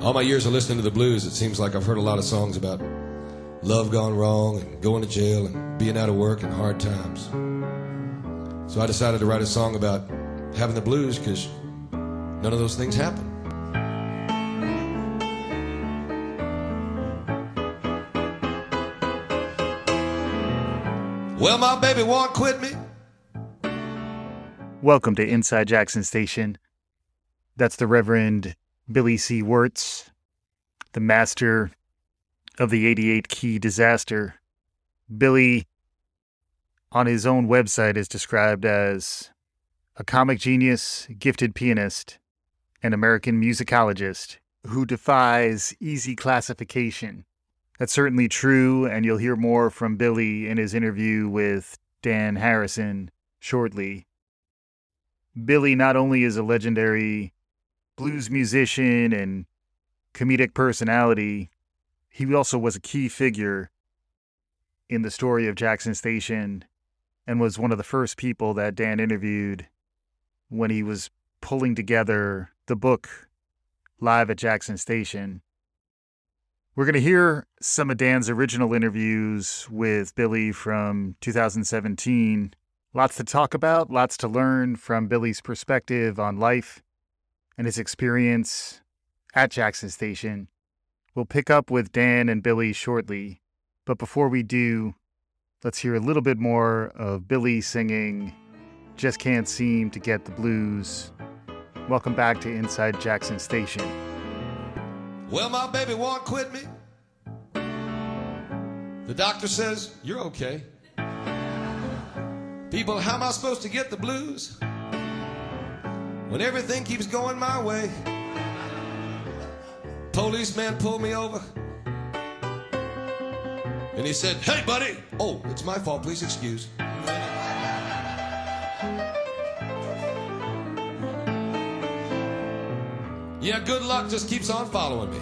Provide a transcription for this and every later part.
All my years of listening to the blues, it seems like I've heard a lot of songs about love gone wrong and going to jail and being out of work and hard times. So I decided to write a song about having the blues because none of those things happen. Well, my baby won't quit me. Welcome to Inside Jackson Station. That's the Reverend Billy C. Wirtz, the master of the 88 key disaster. Billy, on his own website, is described as a comic genius, gifted pianist, and American musicologist who defies easy classification. That's certainly true, and you'll hear more from Billy in his interview with Dan Harrison shortly. Billy not only is a legendary blues musician and comedic personality, he also was a key figure in the story of Jackson Station and was one of the first people that Dan interviewed when he was pulling together the book Live at Jackson Station. We're going to hear some of Dan's original interviews with Billy from 2017. Lots to talk about, lots to learn from Billy's perspective on life and his experience at Jackson Station. We'll pick up with Dan and Billy shortly, but before we do, let's hear a little bit more of Billy singing Just Can't Seem to Get the Blues. Welcome back to Inside Jackson Station. Well, my baby won't quit me. The doctor says, you're okay. People, how am I supposed to get the blues when everything keeps going my way? Policeman pulled me over, and he said, hey, buddy. Oh, it's my fault. Please excuse. Yeah, good luck just keeps on following me.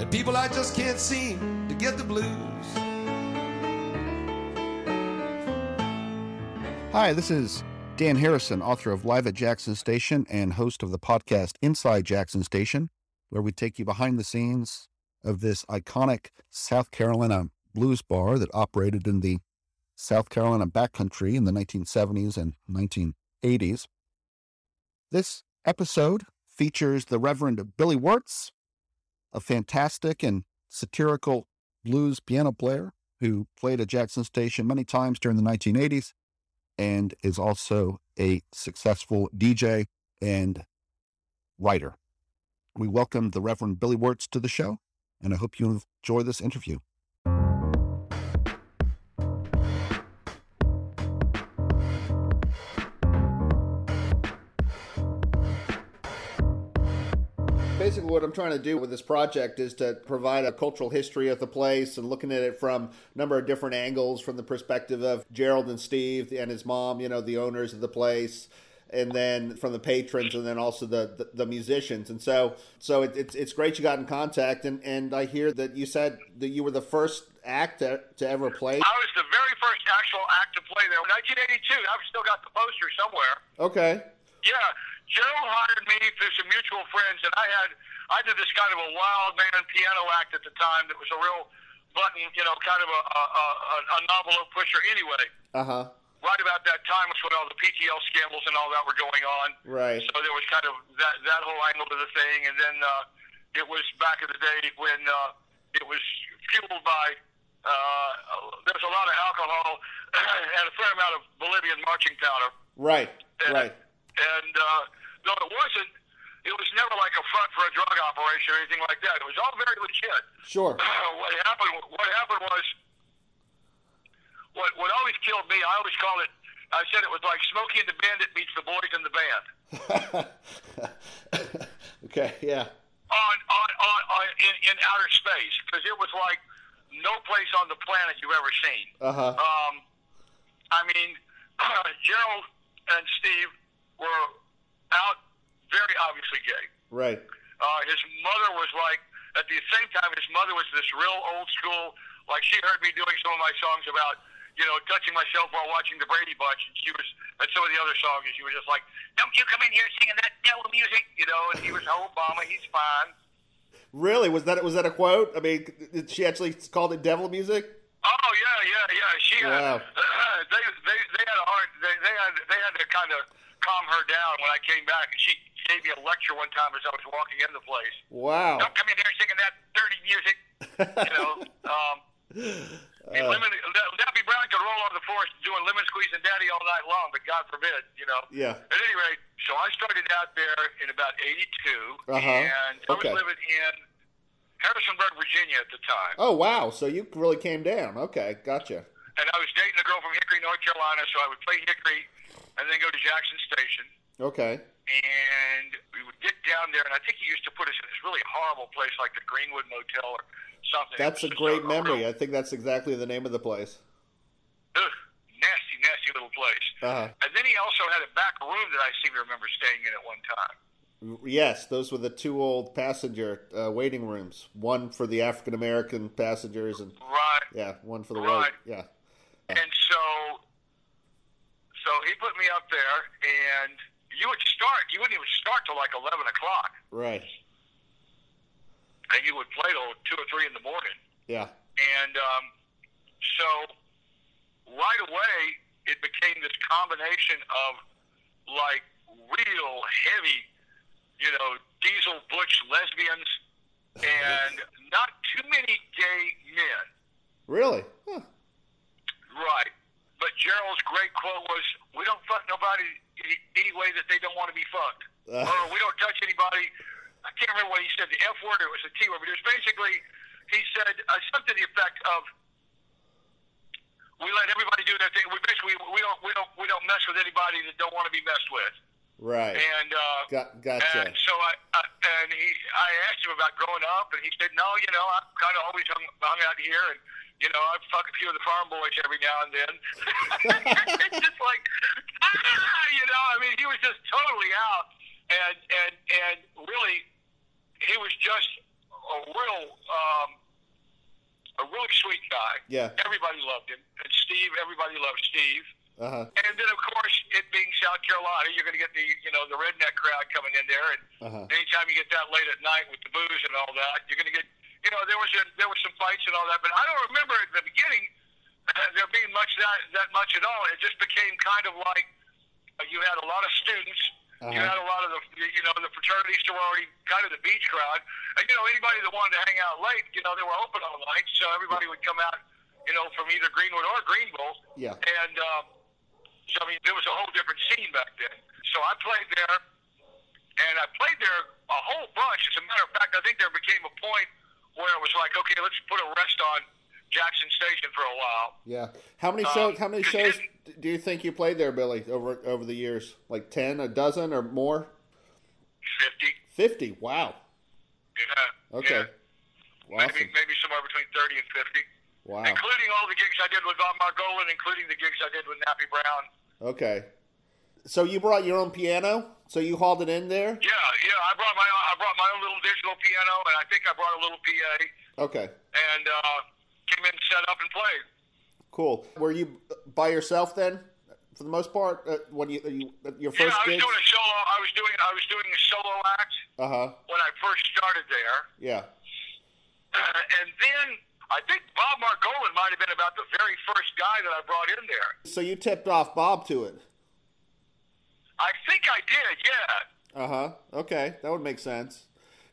And people, I just can't seem to get the blues. Hi, this is Dan Harrison, author of Live at Jackson Station and host of the podcast Inside Jackson Station, where we take you behind the scenes of this iconic South Carolina blues bar that operated in the South Carolina backcountry in the 1970s and 1980s. This episode features the Reverend Billy Wirtz, a fantastic and satirical blues piano player who played at Jackson Station many times during the 1980s. And is also a successful DJ and writer. We welcome the Reverend Billy Wirtz to the show, and I hope you enjoy this interview. Basically, what I'm trying to do with this project is to provide a cultural history of the place and looking at it from a number of different angles, from the perspective of Gerald and Steve and his mom, you know, the owners of the place, and then from the patrons, and then also the musicians. And so it's great you got in contact. And I hear that you said that you were the first act to ever play. I was the very first actual act to play there. 1982, I've still got the poster somewhere. Okay. Yeah. Gerald hired me through some mutual friends, and I did this kind of a wild man piano act at the time that was a real button, you know, kind of a envelope pusher anyway. Uh-huh. Right about that time was when all the PTL scandals and all that were going on. Right. So there was kind of that whole angle to the thing, and then it was back in the day when it was fueled by there was a lot of alcohol and a fair amount of Bolivian marching powder. Right, and, right. And no, it wasn't. It was never like a front for a drug operation or anything like that. It was all very legit. Sure. What happened was, what always killed me, I always call it, I said it was like Smokey and the Bandit meets the Boys in the Band. Okay, yeah. In outer space, because it was like no place on the planet you've ever seen. Uh-huh. I mean, Gerald and Steve were out, very obviously gay. Right. His mother was like, at the same time, his mother was this real old school, like she heard me doing some of my songs about, you know, touching myself while watching the Brady Bunch, and she was, and some of the other songs, and she was just like, "Don't you come in here singing that devil music," you know. And he was, "Oh, Obama, he's fine." Really? Was that a quote? I mean, did she actually called it devil music? Oh yeah. She, wow. They had a hard, they had to kind of calm her down when I came back, and she gave me a lecture one time as I was walking in the place. Wow! Don't come in there singing that dirty music, you know. Nappy Brown could roll on the floor doing lemon squeeze and daddy all night long, but God forbid, you know. Yeah. At any rate, so I started out there in about 82, and I was living in Harrisonburg, Virginia at the time. Oh, wow. So you really came down. Okay, gotcha. And I was dating a girl from Hickory, North Carolina, so I would play Hickory and then go to Jackson Station. Okay. And we would get down there, and I think he used to put us in this really horrible place like the Greenwood Motel or something. That's a great memory. I think that's exactly the name of the place. Ugh, nasty, nasty little place. And then he also had a back room that I seem to remember staying in at one time. Yes, those were the two old passenger waiting rooms. One for the African American passengers, and one for the white. Yeah. And so he put me up there, and you wouldn't even start till like 11 o'clock. Right. And you would play till 2 or 3 in the morning. Yeah. And so right away, it became this combination of like real heavy, you know, diesel butch lesbians and not too many gay men. Really? Huh. Right. But Gerald's great quote was, "We don't fuck nobody any way that they don't want to be fucked." Or we don't touch anybody. I can't remember what he said, the F word or it was the T word. But it was basically, he said something to the effect of, "We let everybody do their thing. We basically we don't mess with anybody that don't want to be messed with." Right. And gotcha. And so I asked him about growing up, and he said, "No, you know, I've kind of always hung out here, and you know, I fuck a few of the farm boys every now and then." It's just like, you know, I mean, he was just totally out, and really, he was just a really sweet guy. Yeah. Everybody loved him, and Steve. Everybody loved Steve. Uh-huh. And then, of course, it being South Carolina, you're going to get the, you know, the redneck crowd coming in there, and anytime you get that late at night with the booze and all that, you're going to get. You know, there was some fights and all that, but I don't remember at the beginning there being much that much at all. It just became kind of like you had a lot of students, you had a lot of the fraternity, sorority, kind of the beach crowd, and you know anybody that wanted to hang out late, you know they were open all night, so everybody would come out, you know, from either Greenwood or Greenville. Yeah. And so I mean there was a whole different scene back then. So I played there, and I played there a whole bunch. As a matter of fact, I think there became a point where it was like, okay, let's put a rest on Jackson Station for a while. Yeah. How many shows do you think you played there, Billy, over the years? Like 10, a dozen, or more? 50. Wow. Yeah. Okay. Yeah. Awesome. Maybe somewhere between 30 and 50. Wow. Including all the gigs I did with Bob Margolin, including the gigs I did with Nappy Brown. Okay. So you brought your own piano? So you hauled it in there? Yeah. I brought my own little digital piano, and I think I brought a little PA. Okay. And came in, set up, and played. Cool. Were you by yourself then, for the most part, when your first? Yeah, I was doing a solo. I was doing a solo act. When I first started there. Yeah. And then I think Bob Margolin might have been about the very first guy that I brought in there. So you tipped off Bob to it. I think I did, yeah. Okay, that would make sense.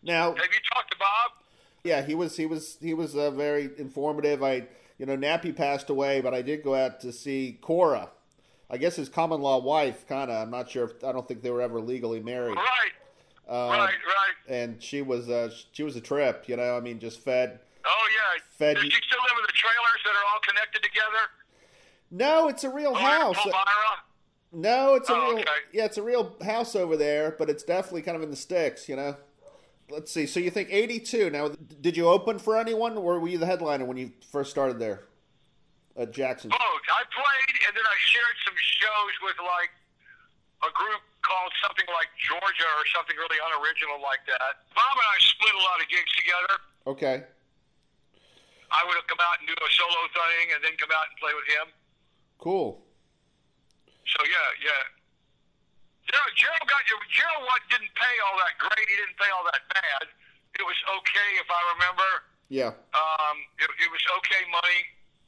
Now, have you talked to Bob? Yeah, he was very informative. Nappy passed away, but I did go out to see Cora. I guess his common-law wife, kind of. I'm not sure. I don't think they were ever legally married. Right. Right. And she was a trip. You know, I mean, just fed. Oh yeah. Fed. Does she still live in the trailers that are all connected together? No, it's a real house. Pomaria? No, it's a real house over there, but it's definitely kind of in the sticks, you know. Let's see. So you think 82. Now, did you open for anyone, or were you the headliner when you first started there at Jackson? Oh, I played, and then I shared some shows with, like, a group called something like Georgia or something really unoriginal like that. Bob and I split a lot of gigs together. Okay. I would have come out and do a solo thing and then come out and play with him. Cool. So yeah. Gerald didn't pay all that great. He didn't pay all that bad. It was okay, if I remember. Yeah. It was okay money,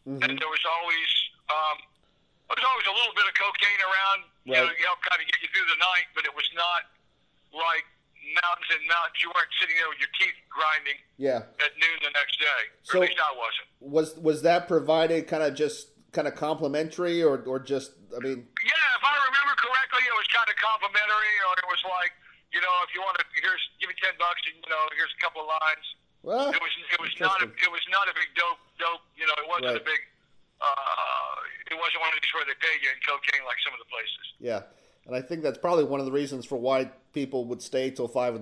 mm-hmm. and there was always a little bit of cocaine around, right. To help kind of get you through the night. But it was not like mountains and mountains. You weren't sitting there with your teeth grinding. Yeah. At noon the next day. So, or at least I wasn't. Was that provided kind of complimentary or just? I mean. Yeah, if I remember correctly, it was kind of complimentary, or it was like. You know, if you want to, give me $10, and here's a couple of lines. Well, it was not a big dope. It wasn't right. a big. It wasn't one of these where they pay you in cocaine like some of the places. Yeah, and I think that's probably one of the reasons for why people would stay till 5 a.m.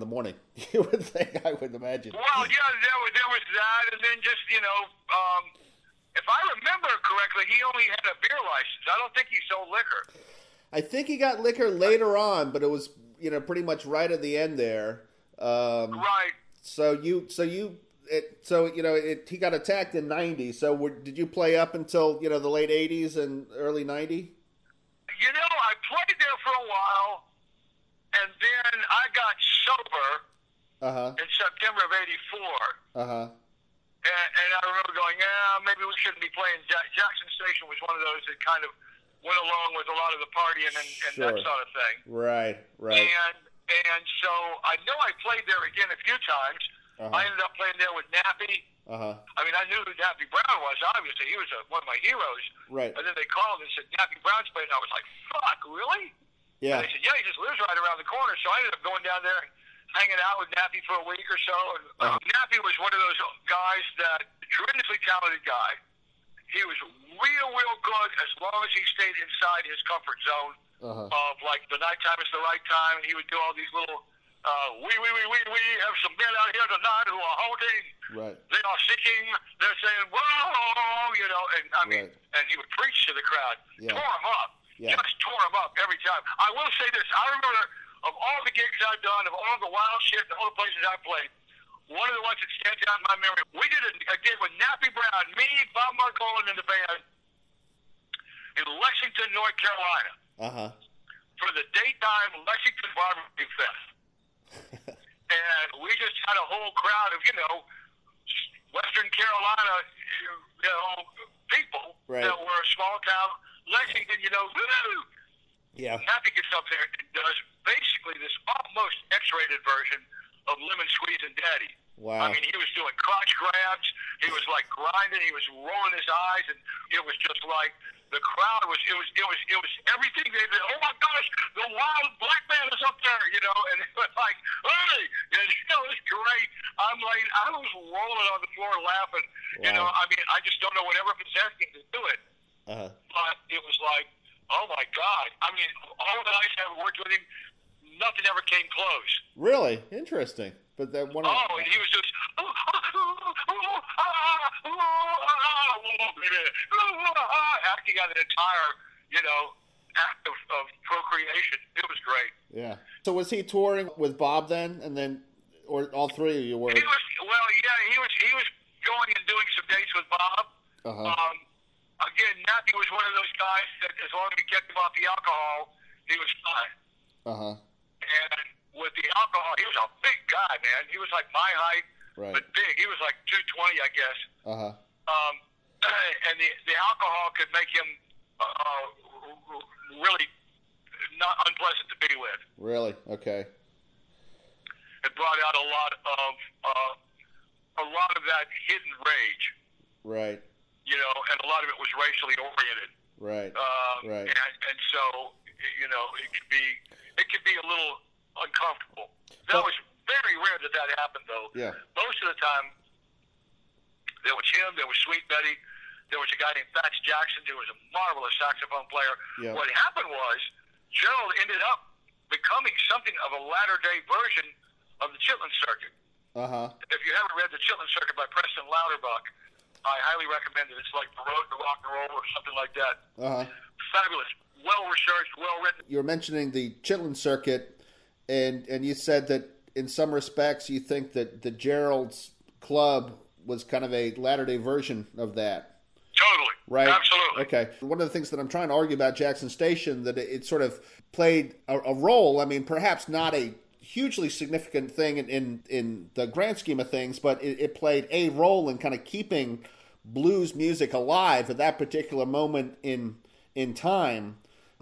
You would think, I would imagine. Well, yeah, there was that, and then just if I remember correctly, he only had a beer license. I don't think he sold liquor. I think he got liquor later on, but it was. Pretty much right at the end there. Right. So he got attacked in 90. So did you play up until, the late 80s and early 90? I played there for a while, and then I got sober in September of 84. Uh-huh. And I remember going, maybe we shouldn't be playing. Jackson Station was one of those that kind of, went along with a lot of the party and sure. that sort of thing. Right. And so I know I played there again a few times. Uh-huh. I ended up playing there with Nappy. Uh-huh. I mean, I knew who Nappy Brown was, obviously. He was one of my heroes. Right. And then they called and said, Nappy Brown's playing. I was like, fuck, really? Yeah. And they said, yeah, he just lives right around the corner. So I ended up going down there and hanging out with Nappy for a week or so. And, Nappy was one of those guys that, tremendously talented guy. He was real good as long as he stayed inside his comfort zone of like the nighttime is the right time. And he would do all these little we have some men out here tonight who are holding. Right. They are seeking. They're saying whoa, And I mean, right. and he would preach to the crowd. Yeah. Tore him up. Yeah. Just tore him up every time. I will say this. I remember of all the gigs I've done, of all the wild shit, and all the places I've played. One of the ones that stands out in my memory, we did a gig with Nappy Brown, me, Bob Margolin, and the band in Lexington, North Carolina for the daytime Lexington Barbecue Fest. And we just had a whole crowd of, Western Carolina, people that were a small town. Lexington, woo-hoo! Yeah. Nappy gets up there and does basically this almost X-rated version of Lemon Squeeze and Daddy. Wow. I mean, he was doing crotch grabs. He was like grinding. He was rolling his eyes, and it was just like the crowd was. It was everything. They said, "Oh my gosh, the wild black man is up there!" And it was like, "Hey!" It was great. I'm like, I was rolling on the floor laughing. Wow. I mean, I just don't know what ever possessed me to do it. Uh-huh. But it was like, oh my God! I mean, all the nights I've worked with him. Nothing ever came close. Really? Interesting. But that one. And he was just. Acting out an entire, act of procreation. It was great. Yeah. So was he touring with Bob then, or all three of you were? He was going and doing some dates with Bob. Again, Nappy was one of those guys that, as long as he kept him off the alcohol, he was fine. And with the alcohol, he was a big guy, man. He was like my height, but big. He was like 220, I guess. And the alcohol could make him really not unpleasant to be with. Really? Okay. It brought out a lot of that hidden rage. Right. And a lot of it was racially oriented. Right. And so it could be a little uncomfortable. That was very rare that happened, though. Yeah. Most of the time, there was him, there was Sweet Betty, there was a guy named Fats Jackson, who was a marvelous saxophone player. Yeah. What happened was, Gerald ended up becoming something of a latter-day version of the Chitlin' Circuit. If you haven't read the Chitlin' Circuit by Preston Lauterbach, I highly recommend it. It's like the road to rock and roll or something like that. Fabulous. Well-researched, well-written. You were mentioning the Chitlin' Circuit, and you said that in some respects you think that the Gerald's Club was kind of a latter-day version of that. Totally. right? Absolutely. Okay. One of the things that I'm trying to argue about Jackson Station, that it sort of played a role, I mean, perhaps not a hugely significant thing in the grand scheme of things, but it played a role in kind of keeping blues music alive at that particular moment in time.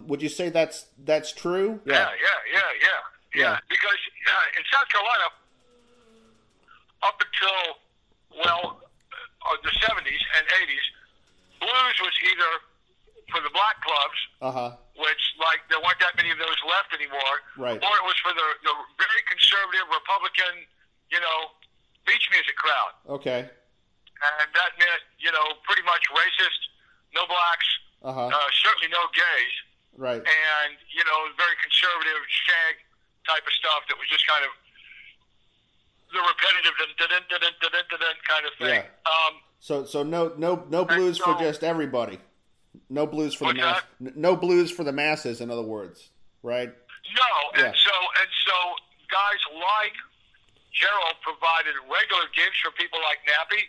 Would you say that's true? Yeah. Because in South Carolina, up until, well, the 70s and 80s, blues was either for the black clubs, which, like, there weren't that many of those left anymore, right, or it was for the very conservative Republican, you know, beach music crowd. Okay. And that meant, you know, pretty much racist, no blacks, certainly no gays. Right. And, you know, very conservative shag type of stuff that was just kind of the repetitive kind of thing. Yeah. So no blues for just everybody. No blues for the mass. No blues for the masses, in other words, right? No, yeah. and so guys like Gerald provided regular gigs for people like Nappy,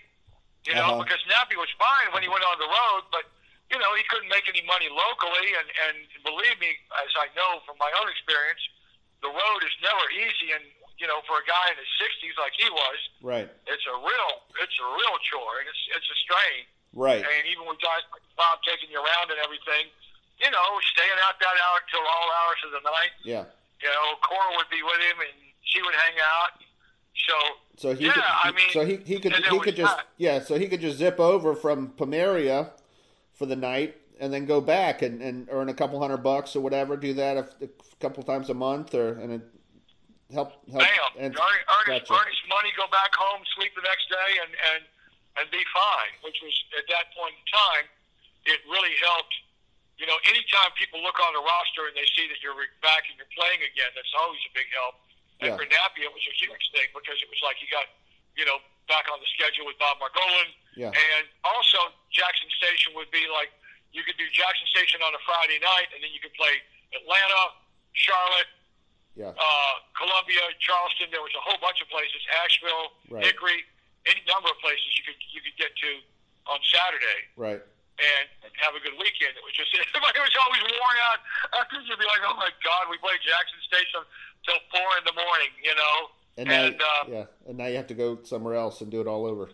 you know, because Nappy was fine when he went on the road, but you know he couldn't make any money locally, and believe me, as I know from my own experience, the road is never easy, and you know, for a guy in his 60s like he was, right, it's a real chore, and it's a strain. Right. And even with guys like Bob taking you around and everything, you know, staying out that hour till all hours of the night. Yeah. You know, Cora would be with him and she would hang out. So he could just zip over from Pomaria for the night and then go back and earn a couple $100 or whatever, do that a couple times a month and help. Bam. And earn his money, go back home, sleep the next day and be fine, which was, at that point in time, it really helped. You know, anytime people look on the roster and they see that you're back and you're playing again, that's always a big help. And for Nappy, it was a huge thing because it was like he got, you know, back on the schedule with Bob Margolin. Yeah. And also, Jackson Station would be like, you could do Jackson Station on a Friday night, and then you could play Atlanta, Charlotte, Columbia, Charleston. There was a whole bunch of places, Asheville, Hickory. Any number of places you could get to on Saturday, right, and have a good weekend. It was just everybody was always worn out. After you'd be like, oh my God, we played Jackson Station till 4 a.m, you know. And now you have to go somewhere else and do it all over.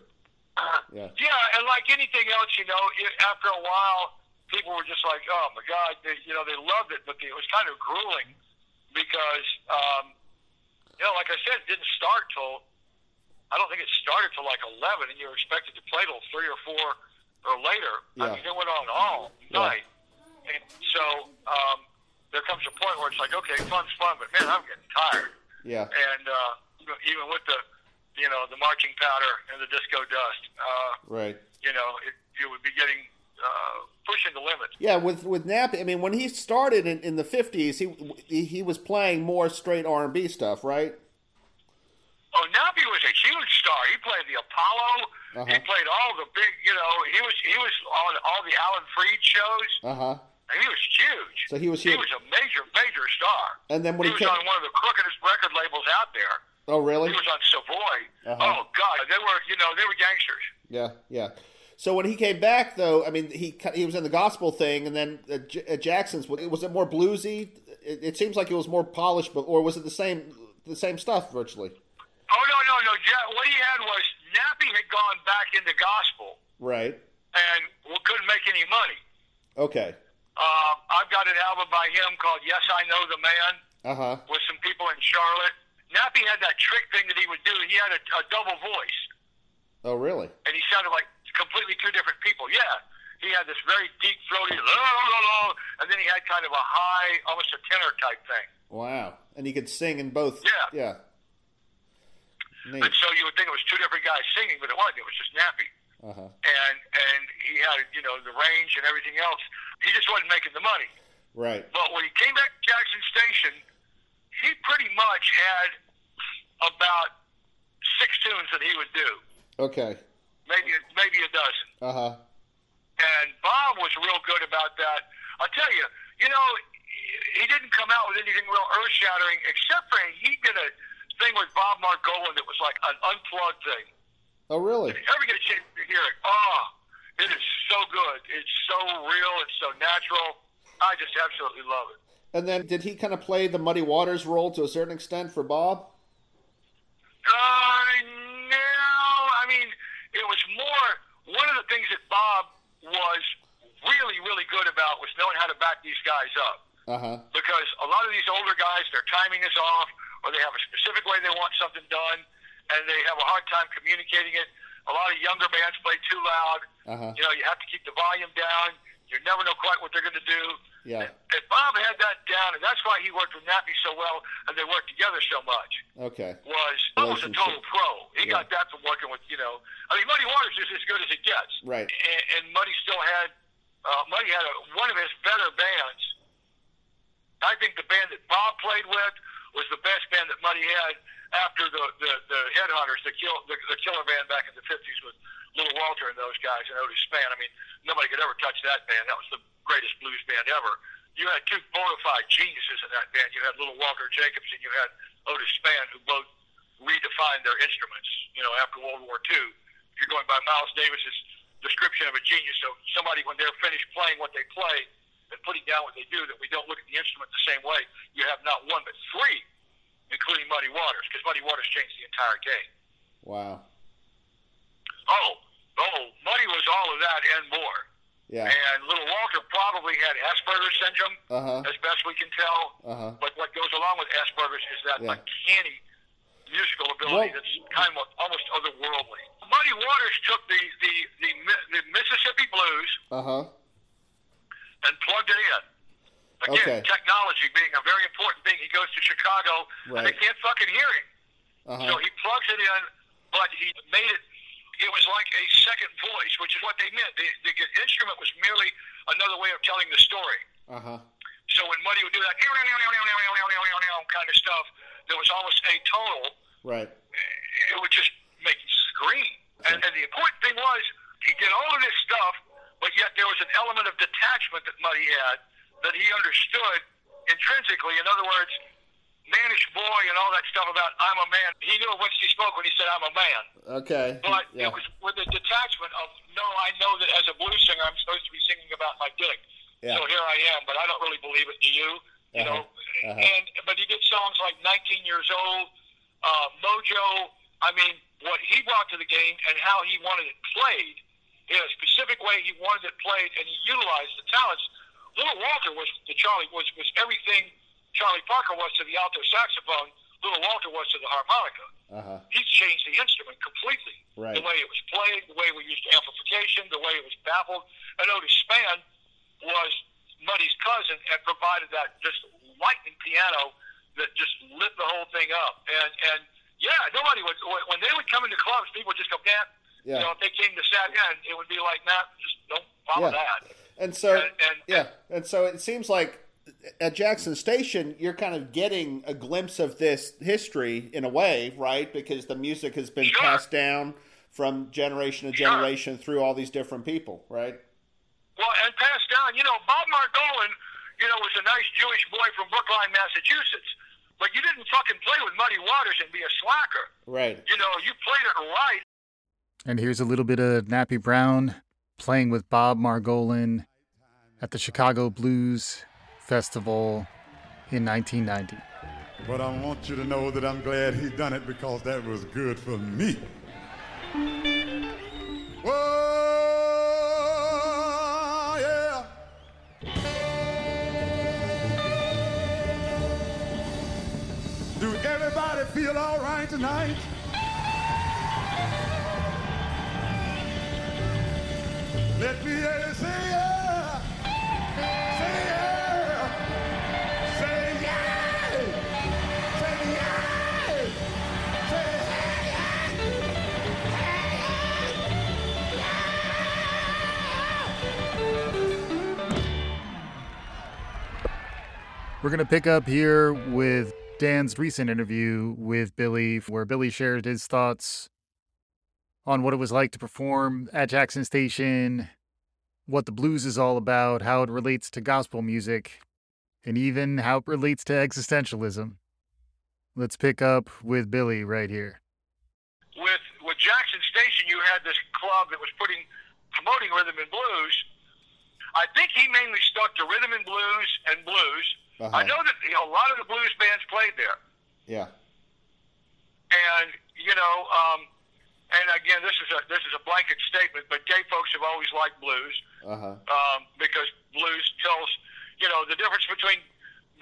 And like anything else, you know, after a while, people were just like, oh my God, they loved it, but it was kind of grueling because, you know, like I said, it didn't start till. I don't think it started till like 11, and you were expected to play till 3 or 4 or later. Yeah. I mean, it went on all night, and so there comes a point where it's like, okay, fun's fun, but man, I'm getting tired. Yeah. And even with the, you know, the marching powder and the disco dust, you know, you would be getting pushing the limits. Yeah, with Nappy, I mean, when he started in the 50s, he was playing more straight R&B stuff, right? Oh, Nappy was a huge star. He played the Apollo. Uh-huh. He played all the big, you know. He was on all the Alan Freed shows. And he was huge. So he was huge. He was a major star. And then when he was on one of the crookedest record labels out there. Oh, really? He was on Savoy. Oh God, they were gangsters. Yeah. So when he came back, though, I mean, he was in the gospel thing, and then at Jackson's, was it more bluesy? It seems like it was more polished, but or was it the same stuff virtually? Oh, no. What he had was Nappy had gone back into gospel. Right. And couldn't make any money. Okay. I've got an album by him called Yes, I Know the Man with some people in Charlotte. Nappy had that trick thing that he would do. He had a double voice. Oh, really? And he sounded like completely two different people. Yeah. He had this very deep throaty, and then he had kind of a high, almost a tenor type thing. Wow. And he could sing in both. Yeah. Neat. And so you would think it was two different guys singing, but it wasn't. It was just Nappy. And he had, you know, the range and everything else. He just wasn't making the money. Right. But when he came back to Jackson Station, he pretty much had about 6 tunes that he would do. Okay. Maybe a dozen. And Bob was real good about that. I'll tell you, you know, he didn't come out with anything real earth-shattering, except for he did a thing with Bob Margolin that was like an unplugged thing. Oh, really? Did you ever get a chance to hear it? Oh, It is so good. It's so real. It's so natural. I just absolutely love it. And then did he kind of play the Muddy Waters role to a certain extent for Bob? No. I mean, it was more, one of the things that Bob was really, really good about was knowing how to back these guys up. Uh-huh. Because a lot of these older guys, their timing is off, or they have a specific way they want something done, and they have a hard time communicating it. A lot of younger bands play too loud. Uh-huh. You know, you have to keep the volume down. You never know quite what they're going to do. Yeah. And Bob had that down, and that's why he worked with Nappy so well, and they worked together so much. Okay. Bob was a total pro. He got that from working with, you know. I mean, Muddy Waters is as good as it gets. Right. And Muddy still had, Muddy had one of his better bands. I think the band that Bob played with was the best band that Muddy had after the Headhunters, the killer band back in the 50s with Little Walter and those guys and Otis Spann. I mean, nobody could ever touch that band. That was the greatest blues band ever. You had two bona fide geniuses in that band. You had Little Walter Jacobs and you had Otis Spann, who both redefined their instruments, you know, after World War II. If you're going by Miles Davis's description of a genius, so somebody, when they're finished playing what they play, and putting down what they do, that we don't look at the instrument the same way. You have not one, but three, including Muddy Waters, because Muddy Waters changed the entire game. Wow. Oh, Muddy was all of that and more. Yeah. And Little Walter probably had Asperger's syndrome, as best we can tell. Uh-huh. But what goes along with Asperger's is that uncanny musical ability that's kind of almost otherworldly. Muddy Waters took the Mississippi Blues. Uh-huh. And plugged it in. Again, technology being a very important thing. He goes to Chicago, and they can't fucking hear him. Uh-huh. So he plugs it in, but he made it, it was like a second voice, which is what they meant. The instrument was merely another way of telling the story. Uh-huh. So when Muddy would do that kind of stuff, there was almost atonal. Right. It would just make you scream. Okay. And the important thing was, he did all of this stuff, but yet there was an element of detachment that Muddy had that he understood intrinsically. In other words, mannish boy and all that stuff about I'm a man. He knew when he spoke when he said I'm a man. Okay. But it was with the detachment of, no, I know that as a blues singer I'm supposed to be singing about my dick. Yeah. So here I am, but I don't really believe it to you. You know? But he did songs like 19 Years Old, Mojo. I mean, what he brought to the game and how he wanted it played, in a specific way he wanted it played, and he utilized the talents. Little Walter was to Charlie, was everything Charlie Parker was to the alto saxophone, Little Walter was to the harmonica. Uh-huh. He's changed the instrument completely. Right. The way it was played, the way we used amplification, the way it was baffled. And Otis Spann was Muddy's cousin and provided that just lightning piano that just lit the whole thing up. And yeah, nobody would, when they would come into clubs, people would just go, nah. Yeah. You know, if they came to South End, it would be like, nah, just don't follow that. And so, and so it seems like at Jackson Station, you're kind of getting a glimpse of this history in a way, right? Because the music has been passed down from generation to generation through all these different people, right? Well, and passed down, you know, Bob Margolin, you know, was a nice Jewish boy from Brookline, Massachusetts. But you didn't fucking play with Muddy Waters and be a slacker. Right. You know, you played it right. And here's a little bit of Nappy Brown playing with Bob Margolin at the Chicago Blues Festival in 1990. But I want you to know that I'm glad he done it because that was good for me. Whoa, yeah. Do everybody feel all right tonight? Let me hear you say yeah, say yeah, say yeah, say yeah, say yeah, say yeah. We're going to pick up here with Dan's recent interview with Billy, where Billy shared his thoughts on what it was like to perform at Jackson Station, what the blues is all about, how it relates to gospel music, and even how it relates to existentialism. Let's pick up with Billy right here. With Jackson Station, you had this club that was putting promoting rhythm and blues. I think he mainly stuck to rhythm and blues and blues. Uh-huh. I know that a lot of the blues bands played there. Yeah. And, you know, and again, this is a blanket statement, but gay folks have always liked blues. Uh-huh. Because blues tells, you know, the difference between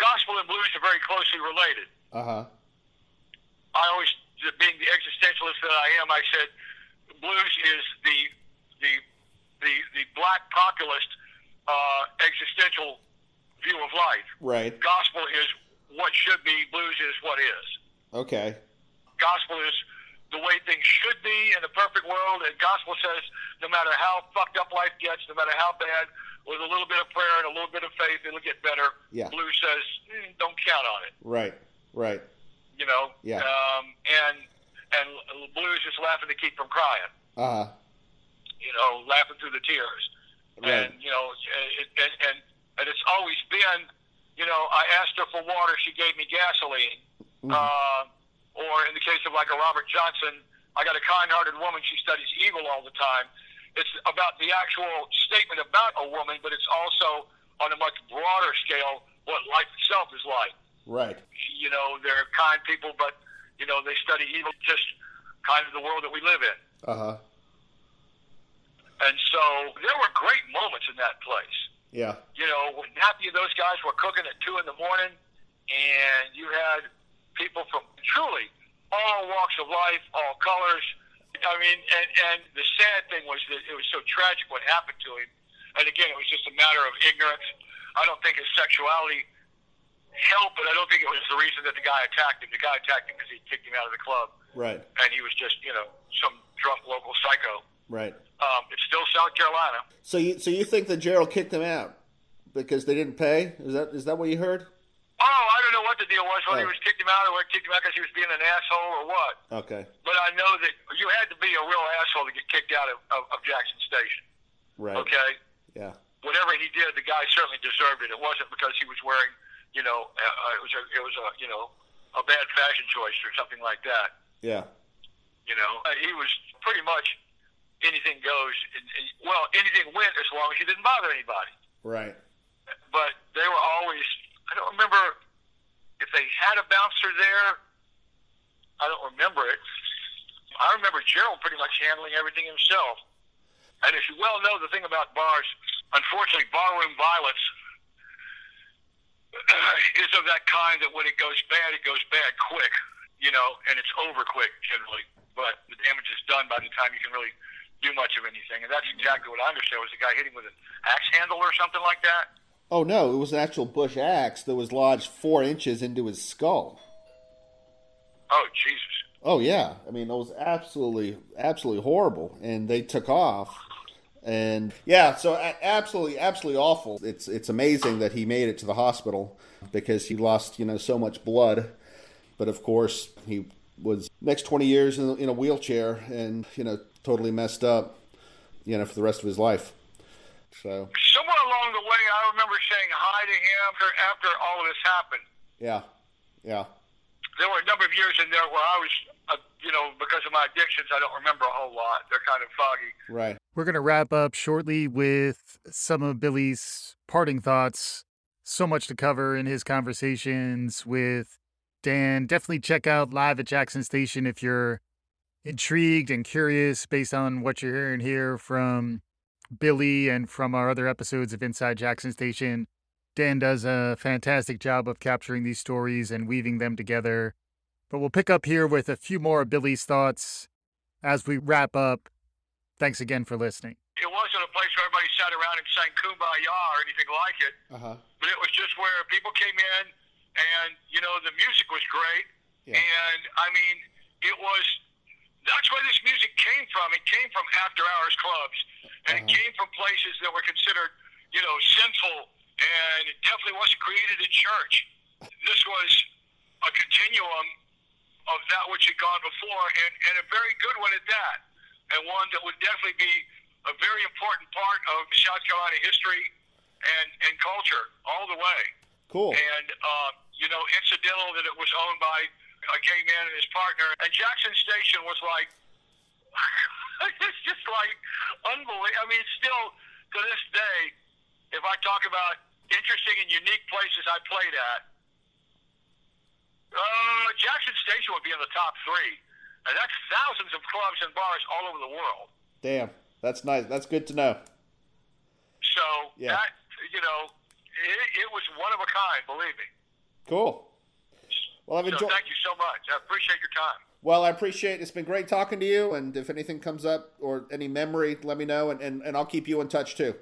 gospel and blues are very closely related. Uh-huh. I always, being the existentialist that I am, I said blues is the black populist existential view of life. Right. Gospel is what should be. Blues is what is. Okay. Gospel is the way things should be in the perfect world, and gospel says no matter how fucked up life gets, no matter how bad, with a little bit of prayer and a little bit of faith, it'll get better. Yeah. Blues says don't count on it. Right, right. You know? Yeah. And blues is laughing to keep from crying. Uh-huh. You know, laughing through the tears. Right. And, you know, and it's always been, you know, I asked her for water, she gave me gasoline. Mm-hmm. Or in the case of like a Robert Johnson, I got a kind-hearted woman, she studies evil all the time. It's about the actual statement about a woman, but it's also on a much broader scale what life itself is like. Right. You know, they're kind people, but, you know, they study evil, just kind of the world that we live in. Uh-huh. And so there were great moments in that place. Yeah. You know, when Nappy and those guys were cooking at 2 in the morning, and you had people from truly all walks of life, all colors. I mean, and the sad thing was that it was so tragic what happened to him. And again, it was just a matter of ignorance. I don't think his sexuality helped, but I don't think it was the reason that the guy attacked him. The guy attacked him because he kicked him out of the club. Right. And he was just, you know, some drunk local psycho. Right. It's still South Carolina. So you think that Gerald kicked him out because they didn't pay? Is that what you heard? Oh, I don't know what the deal was, whether he was kicked him out or kicked him out because he was being an asshole or what. Okay. But I know that you had to be a real asshole to get kicked out of Jackson Station. Right. Okay? Yeah. Whatever he did, the guy certainly deserved it. It wasn't because he was wearing, you know, it was a you know, a bad fashion choice or something like that. Yeah. You know, he was pretty much anything goes, well, anything went as long as you didn't bother anybody. Right. But they were always... I don't remember if they had a bouncer there. I don't remember it. I remember Gerald pretty much handling everything himself. And as you well know, the thing about bars, unfortunately, barroom violence is of that kind that when it goes bad quick, you know, and it's over quick generally. But the damage is done by the time you can really do much of anything. And that's exactly what I understand was the guy hitting with an axe handle or something like that. Oh, no, it was an actual bush axe that was lodged 4 inches into his skull. Oh, Jesus. Oh, yeah. I mean, that was absolutely, absolutely horrible. And they took off. And, yeah, so absolutely, absolutely awful. It's amazing that he made it to the hospital because he lost, you know, so much blood. But, of course, he was next 20 years in a wheelchair and, you know, totally messed up, you know, for the rest of his life. So... Somewhere along the way, I remember saying hi to him after all of this happened. Yeah, yeah. There were a number of years in there where I was, you know, because of my addictions, I don't remember a whole lot. They're kind of foggy. Right. We're going to wrap up shortly with some of Billy's parting thoughts. So much to cover in his conversations with Dan. Definitely check out Live at Jackson Station if you're intrigued and curious based on what you're hearing here from Billy and from our other episodes of Inside Jackson Station. Dan does a fantastic job of capturing these stories and weaving them together. But we'll pick up here with a few more of Billy's thoughts as we wrap up. Thanks again for listening. It wasn't a place where everybody sat around and sang Kumbaya or anything like it. Uh-huh. But it was just where people came in and, you know, the music was great. Yeah. And, I mean, it was... That's where this music came from. It came from after-hours clubs, and it came from places that were considered, you know, sinful, and it definitely wasn't created in church. This was a continuum of that which had gone before, and a very good one at that, and one that would definitely be a very important part of South Carolina history and culture all the way. Cool. And, you know, incidental that it was owned by a gay man and his partner, and Jackson Station was like It's just like unbelievable. I mean, still to this day, if I talk about interesting and unique places I played at, Jackson Station would be in the top three. And that's thousands of clubs and bars all over the world. Damn, that's nice. That's good to know. So yeah, that, you know, it was one of a kind, believe me. Cool. Well, I've enjoyed. So thank you so much. I appreciate your time. Well, I appreciate it. It's been great talking to you, and if anything comes up or any memory, let me know, and I'll keep you in touch too.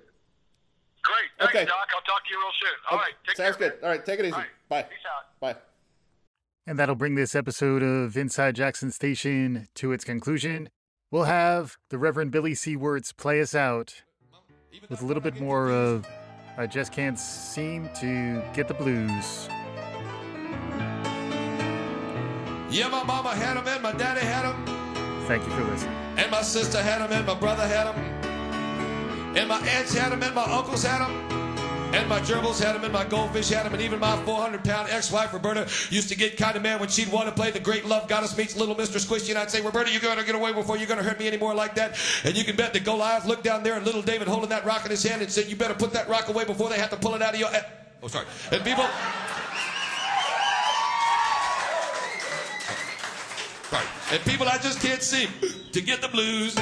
Great. Thanks, okay. Doc. I'll talk to you real soon. All okay. right. Take Sounds care, good. Man. All right. Take it easy. Right. Bye. Peace out. Bye. And that'll bring this episode of Inside Jackson Station to its conclusion. We'll have the Reverend Billy C. Wirtz play us out with a little bit more of I Just Can't Seem to Get the Blues. Yeah, my mama had him and my daddy had him. Thank you for listening. And my sister had him and my brother had him. And my aunts had him and my uncles had him. And my gerbils had him and my goldfish had him. And even my 400-pound ex-wife, Roberta, used to get kind of mad when she'd want to play The Great Love Goddess Meets Little Mr. Squishy. And I'd say, Roberta, you're going to get away before you're going to hurt me anymore like that. And you can bet that Goliath looked down there and little David holding that rock in his hand and said, you better put that rock away before they have to pull it out of your... Oh, sorry. And people... Right. And people I just can't seem to get the blues.